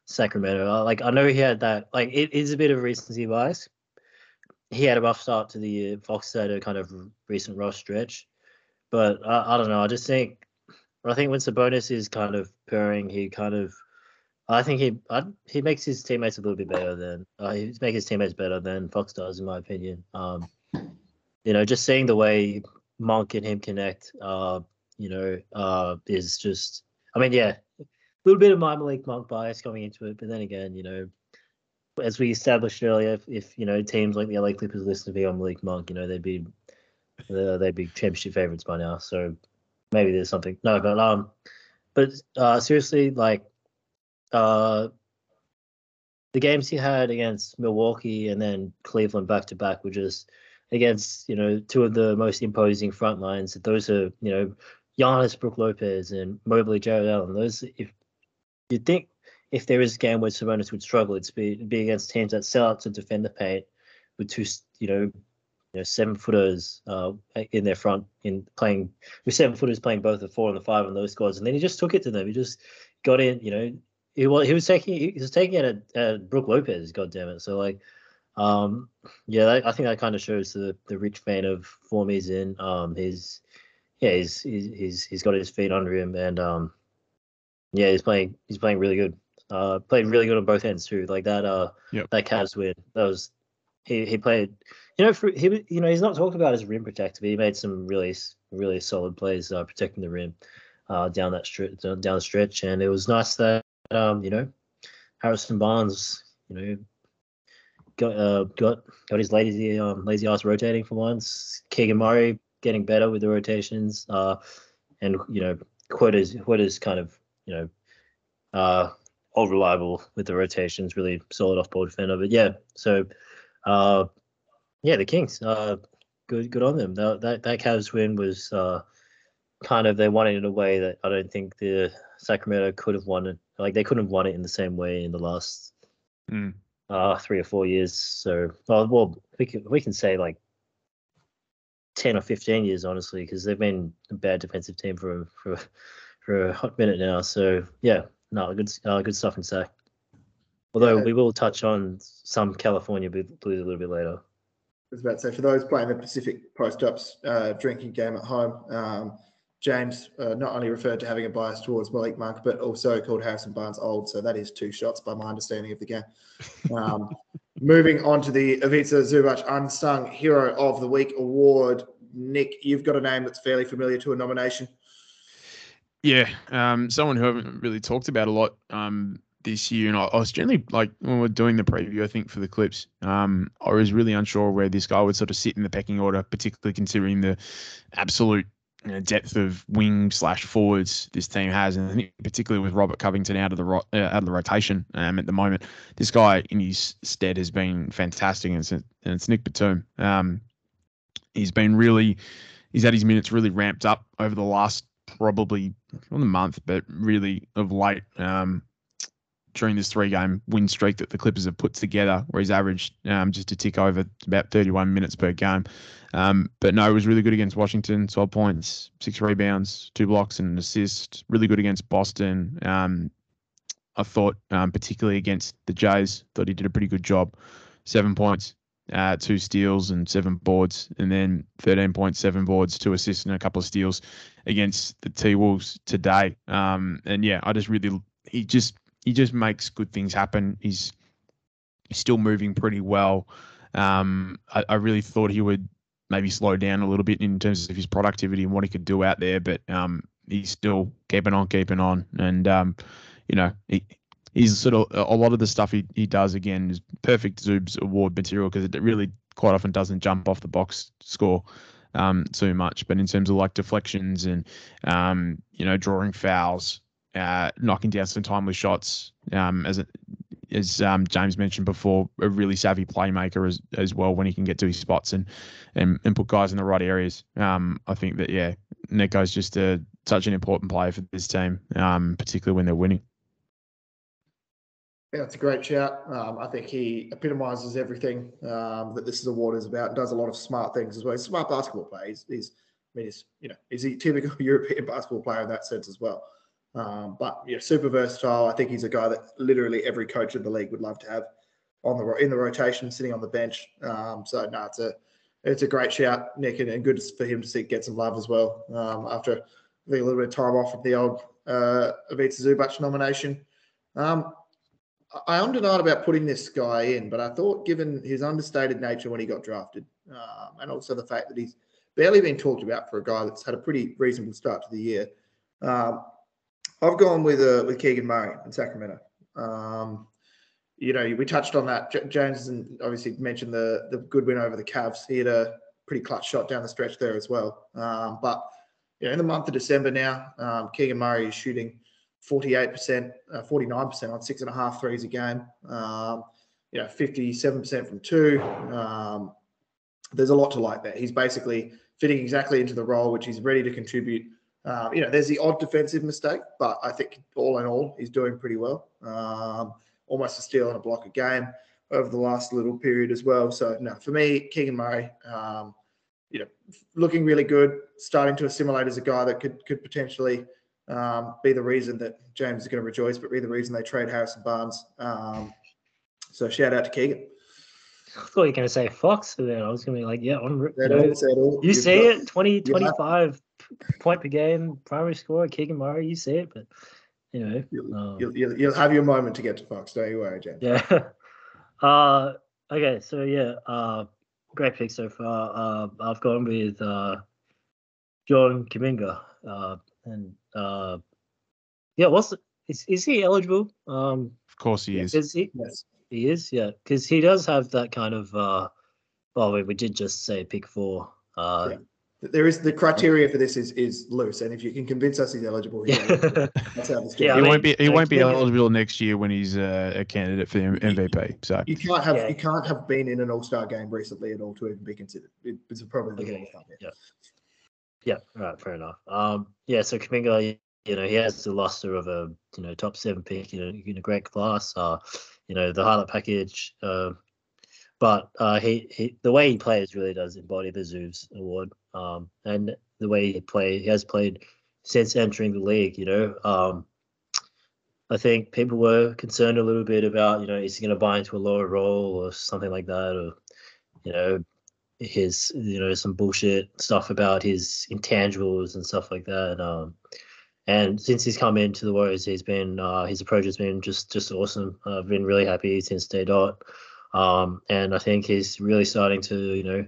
Sacramento. Like, I know he had that. Like, it is a bit of recency bias. He had a rough start to the year. Fox had a kind of recent rough stretch. But I don't know. I think when Sabonis is kind of purring, he makes his teammates a little bit better than Fox does, in my opinion. Just seeing the way Monk and him connect, is just, a little bit of my Malik Monk bias coming into it. But then again, as we established earlier, if teams like the LA Clippers listen to me on Malik Monk, they'd be championship favorites by now. So maybe there's something. No, but seriously, the games he had against Milwaukee and then Cleveland back to back were just against two of the most imposing front lines. Those are Giannis, Brook Lopez, and Mobley, Jared Allen. Those, if you think if there is a game where Sabonis would struggle, it'd be against teams that sell out to defend the paint with two 7-footers in their front, in playing with 7-footers playing both the 4 and the 5 on those squads, and then he just took it to them. He just got in, he was taking it at Brook Lopez, goddammit. So I think that kind of shows the rich fan of form he's in. He's got his feet under him, and he's playing really good. Played really good on both ends too. Like that that Cavs win, that was. He played, he's not talked about as a rim protector, but he made some really, really solid plays protecting the rim down the stretch. And it was nice that, Harrison Barnes, got his lazy eyes rotating for once. Keegan Murray getting better with the rotations, and Quota's kind of, all reliable with the rotations, really solid off-ball defender. But yeah, so. The Kings. Good on them. That Cavs win was kind of, they won it in a way that I don't think the Sacramento could have won it. Like, they couldn't have won it in the same way in the last 3 or 4 years. So, we can say 10 or 15 years, honestly, because they've been a bad defensive team for a hot minute now. So yeah, no, good stuff in Sac. Although we will touch on some California blues a little bit later. I was about to say, for those playing the Pacific Post-Ups drinking game at home, James not only referred to having a bias towards Malik Monk, but also called Harrison Barnes old. So that is 2 shots by my understanding of the game. Moving on to the Ivica Zubac Unsung Hero of the Week award. Nick, you've got a name that's fairly familiar to a nomination. Yeah, someone who I haven't really talked about a lot this year, and I was generally, when we were doing the preview, I think, for the clips, I was really unsure where this guy would sort of sit in the pecking order, particularly considering the absolute depth of wing/forwards this team has, and I think particularly with Robert Covington out of the rotation at the moment, this guy in his stead has been fantastic, and it's Nick Batum. He's had his minutes really ramped up over the last probably not a month, but really of late. During this 3-game win streak that the Clippers have put together, where he's averaged just a tick over about 31 minutes per game. But no, it was really good against Washington, 12 points, 6 rebounds, 2 blocks and an assist. Really good against Boston. I thought particularly against the Jays, thought he did a pretty good job. 7 points, 2 steals and 7 boards, and then 13 points, 7 boards, 2 assists and a couple of steals against the T-Wolves today. He just makes good things happen. He's still moving pretty well. I really thought he would maybe slow down a little bit in terms of his productivity and what he could do out there, but he's still keeping on. And, he's sort of a lot of the stuff he does, again, is perfect Zub's award material because it really quite often doesn't jump off the box score too much. But in terms of deflections and, drawing fouls, knocking down some timely shots, as James mentioned before, a really savvy playmaker as well when he can get to his spots and put guys in the right areas. I think that Nico's just such an important player for this team, particularly when they're winning. Yeah, that's a great shout. I think he epitomizes everything that this award is about. Does a lot of smart things as well. He's a smart basketball player. He's a typical European basketball player in that sense as well. But yeah, super versatile. I think he's a guy that literally every coach in the league would love to have in the rotation, sitting on the bench. It's a great shout, Nick, and good for him to get some love as well after a little bit of time off from the old Ivica Zubac nomination. I am undenied about putting this guy in, but I thought given his understated nature when he got drafted and also the fact that he's barely been talked about for a guy that's had a pretty reasonable start to the year, I've gone with Keegan Murray in Sacramento. We touched on that. James obviously mentioned the good win over the Cavs. He had a pretty clutch shot down the stretch there as well. But in the month of December now, Keegan Murray is shooting 48%, 49% on 6.5 threes a game. 57% from two. There's a lot to like there. He's basically fitting exactly into the role, which he's ready to contribute. There's the odd defensive mistake, but I think all in all, he's doing pretty well. Almost a steal and a block a game over the last little period as well. So, no, for me, Keegan Murray, looking really good, starting to assimilate as a guy that could potentially be the reason that James is going to rejoice, but be the reason they trade Harrison Barnes. So, shout out to Keegan. I thought you were going to say Fox, and then I was going to be like, yeah, on route. You see it, 25 point per game, primary scorer, Keegan Murray, you see it, but... You'll have your moment to get to Fox. Don't you worry, James. Yeah. Okay. So yeah. Great pick so far. I've gone with John Kuminga. Is he eligible? Of course he is. He is. Yeah, because he does have that kind of. We did just say pick four. Yeah. There is the criteria for this is loose, and if you can convince us he's eligible, that's how this goes. Yeah, he won't be eligible next year when he's a candidate for MVP. So you can't have been in an All-Star game recently at all to even be considered. It's probably the All-Star game. Yeah, right, fair enough. So Kuminga, he has the luster of a top 7 pick in a great class. The highlight package. But he the way he plays really does embody the Zoovs award, and the way he has played since entering the league. I think people were concerned a little bit about is he going to buy into a lower role or something like that, or his some bullshit stuff about his intangibles and stuff like that. And since he's come into the Warriors, he's been his approach has been just awesome. I've been really happy since day dot. And I think he's really starting to,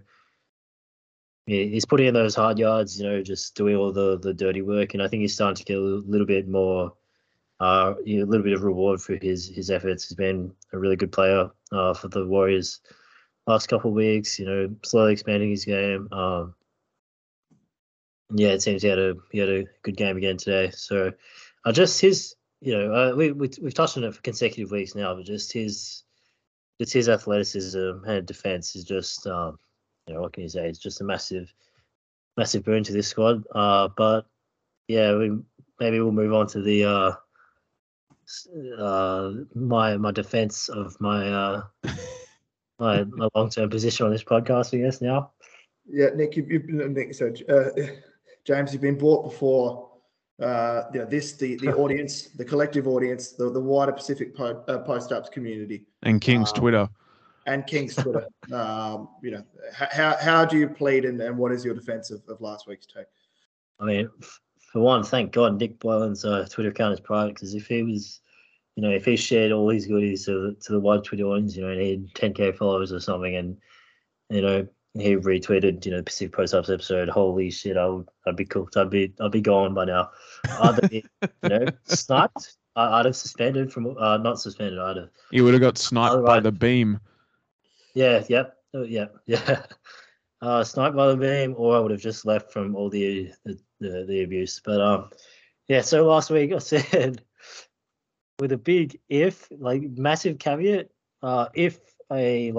he's putting in those hard yards, just doing all the dirty work. And I think he's starting to get a little bit more, a little bit of reward for his efforts. He's been a really good player for the Warriors last couple of weeks, slowly expanding his game. It seems he had a good game again today. So just his, we've touched on it for consecutive weeks now, but just his athleticism and defense is just, what can you say? It's just a massive, massive boon to this squad. Maybe we'll move on to the my defense of my my long term position on this podcast, I guess now. Yeah, Nick, James, you've been bought before. The audience, the collective audience, the wider Pacific post-ups community, and King's Twitter, How do you plead, and what is your defense of last week's take? I mean, for one, thank God Nick Boylan's Twitter account is private, because if he was, if he shared all his goodies to the wide Twitter audience, and he had 10K followers or something, and he retweeted, the Pacific Post-Ups episode. Holy shit! I'd be cooked. I'd be gone by now. I'd be, sniped. I'd have suspended from. Not suspended. I'd have. You would have got sniped by the beam. Yeah. Yep. Yeah. Sniped by the beam, or I would have just left from all the abuse. But So last week I said, with a big if, like massive caveat, if I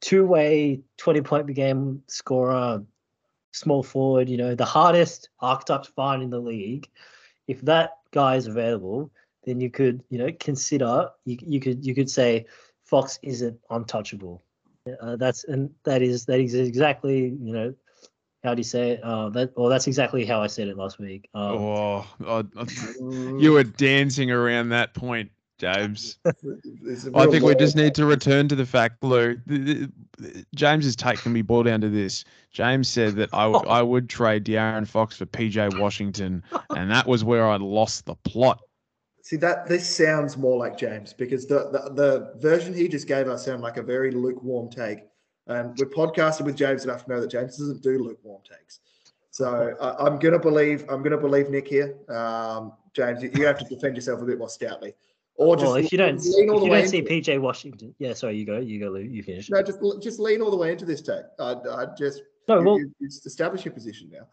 two-way 20-point per game scorer, small forward, the hardest archetype to find in the league. If that guy is available, then you could, you know, consider you could say Fox isn't untouchable. That is exactly, you know, how do you say it? That's exactly how I said it last week. You were dancing around that point, James. I think we just need to return to the fact, Lou. James's take can be boiled down to this. James said that I would trade De'Aaron Fox for PJ Washington, and that was where I lost the plot. See, that this sounds more like James, because the version he just gave us sounded like a very lukewarm take. We're podcasting with James enough to know that James doesn't do lukewarm takes. So I'm gonna believe Nick here. James, you have to defend yourself a bit more stoutly. Or just if you don't see PJ Washington, yeah, sorry, you go, Lou, you finish. No, just lean all the way into this take. You establish your position now.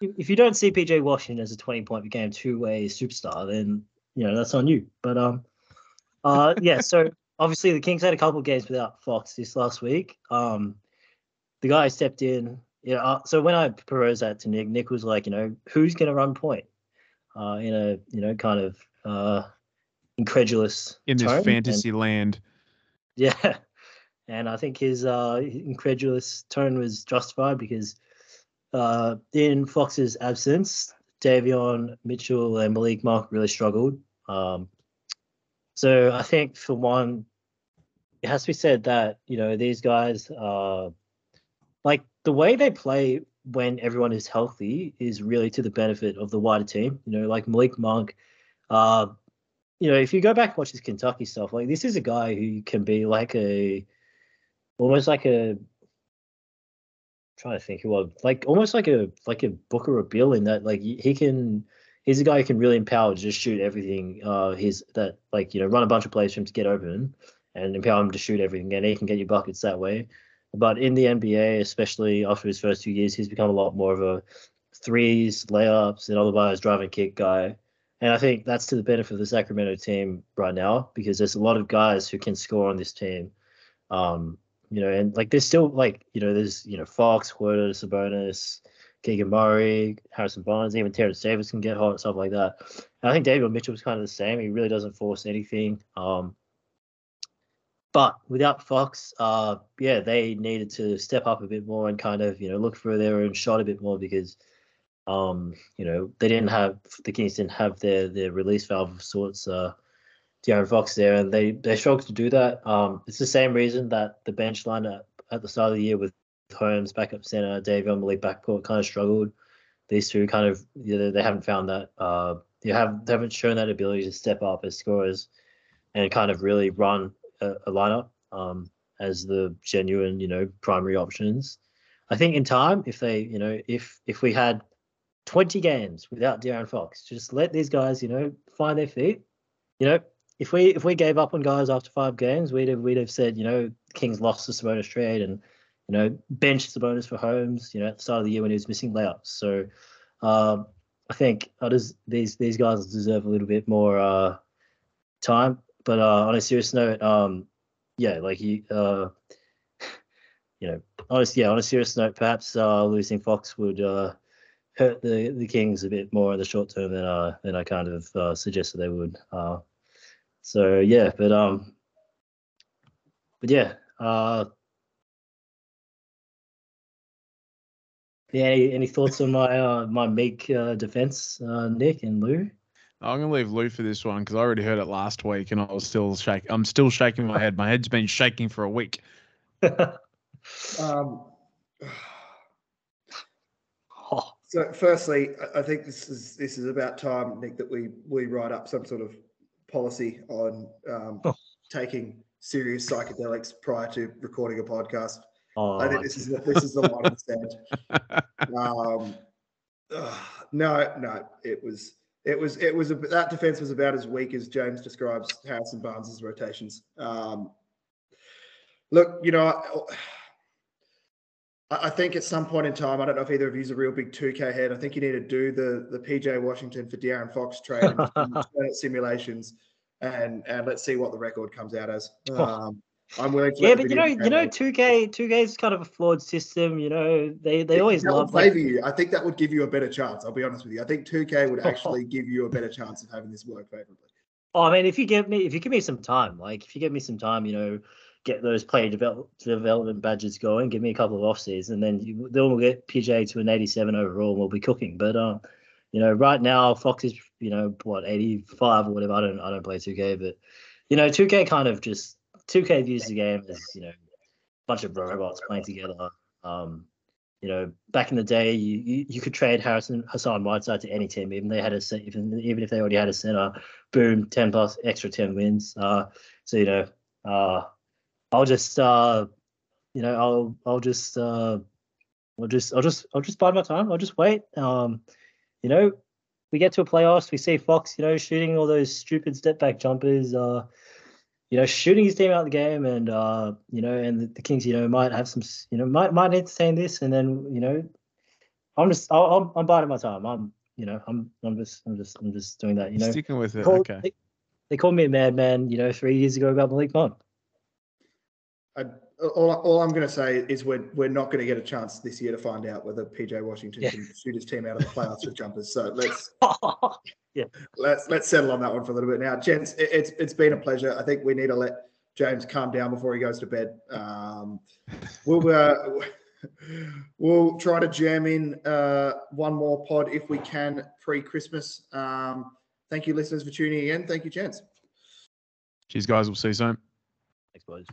If you don't see PJ Washington as a 20-point per game two-way superstar, then you know that's on you. But so obviously the Kings had a couple of games without Fox this last week. The guy stepped in. You know, so when I proposed that to Nick, Nick was like, you know, who's going to run point? In a, you know, kind of incredulous in tone. This fantasy land. Yeah, and I think his incredulous tone was justified because in Fox's absence, Davion Mitchell and Malik Monk really struggled. So I think, for one, it has to be said that, you know, these guys, like the way they play when everyone is healthy is really to the benefit of the wider team. You know, like Malik Monk, you know, if you go back and watch his Kentucky stuff, like this is a guy who can be like almost like a Booker or Bill in that, like he's a guy who can really empower to just shoot everything. Run a bunch of plays for him to get open and empower him to shoot everything, and he can get you buckets that way. But in the NBA, especially after his first 2 years, he's become a lot more of a threes, layups, and otherwise drive and kick guy. And I think that's to the benefit of the Sacramento team right now, because there's a lot of guys who can score on this team. You know, and like there's still like, you know, there's, you know, Fox, Huerter, Sabonis, Keegan Murray, Harrison Barnes, even Terrence Davis can get hot and stuff like that. And I think David Mitchell was kind of the same. He really doesn't force anything. But without Fox, they needed to step up a bit more and kind of, you know, look for their own shot a bit more because, you know, the Kings didn't have their release valve of sorts, De'Aaron Fox there, and they struggled to do that. It's the same reason that the bench line at the start of the year with Holmes, backup center, Davion, Malik, backcourt kind of struggled. These two kind of, you know, they haven't found that. They haven't shown that ability to step up as scorers and kind of really run a lineup as the genuine, you know, primary options. I think in time, if they, you know, if we had 20 games without De'Aaron Fox, just let these guys, you know, find their feet, you know. If we gave up on guys after 5 games, we'd have said, you know, Kings lost the Sabonis trade and, you know, benched Sabonis for Holmes, you know, at the start of the year when he was missing layups. So I think these guys deserve a little bit more time. But on a serious note, perhaps losing Fox would hurt the Kings a bit more in the short term than I kind of suggested they would. So yeah, Any thoughts on my my meek defense, Nick and Lou? I'm gonna leave Lou for this one because I already heard it last week and I was still shaking. I'm still shaking my head. My head's been shaking for a week. So firstly, I think this is about time, Nick, that we write up some sort of policy on taking serious psychedelics prior to recording a podcast. I think this is the line of the stand. It was that defense was about as weak as James describes Harrison Barnes's rotations. Look, you know, I think at some point in time, I don't know if either of you is a real big 2K head. I think you need to do the PJ Washington for De'Aaron Fox trade and simulations, and let's see what the record comes out as. I'm willing to. Yeah, but you know, 2K is kind of a flawed system. You know, they always love. I think that would give you a better chance. I'll be honest with you. I think 2K would actually give you a better chance of having this work favorably. Oh, I mean, if you give me some time, you know, get those player development badges going, give me a couple of off seasons, and then we'll get PJ to an 87 overall, and we'll be cooking. But you know, right now Fox is, you know, what, 85 or whatever. I don't play 2K, but you know, 2K views the game as, you know, a bunch of robots playing together. You know, back in the day, you could trade Hassan Whiteside to any team, even if they already had a center. Boom, 10 plus extra 10 wins. So you know, I'll just bide my time. I'll just wait. You know, we get to a playoffs. We see Fox, you know, shooting all those stupid step back jumpers. You know, shooting his team out of the game, and you know, and the Kings, you know, might have some, you know, might entertain this, and then, you know, I'm biding my time. I'm just doing that. You know, sticking with it. Okay. They called me a madman, you know, 3 years ago about Malik Monk. All I'm going to say is we're not going to get a chance this year to find out whether PJ Washington can shoot his team out of the playoffs with jumpers. So let's settle on that one for a little bit now, gents. It's been a pleasure. I think we need to let James calm down before he goes to bed. We'll try to jam in one more pod if we can pre-Christmas. Thank you, listeners, for tuning in. Thank you, gents. Cheers, guys. We'll see you soon. Thanks, boys.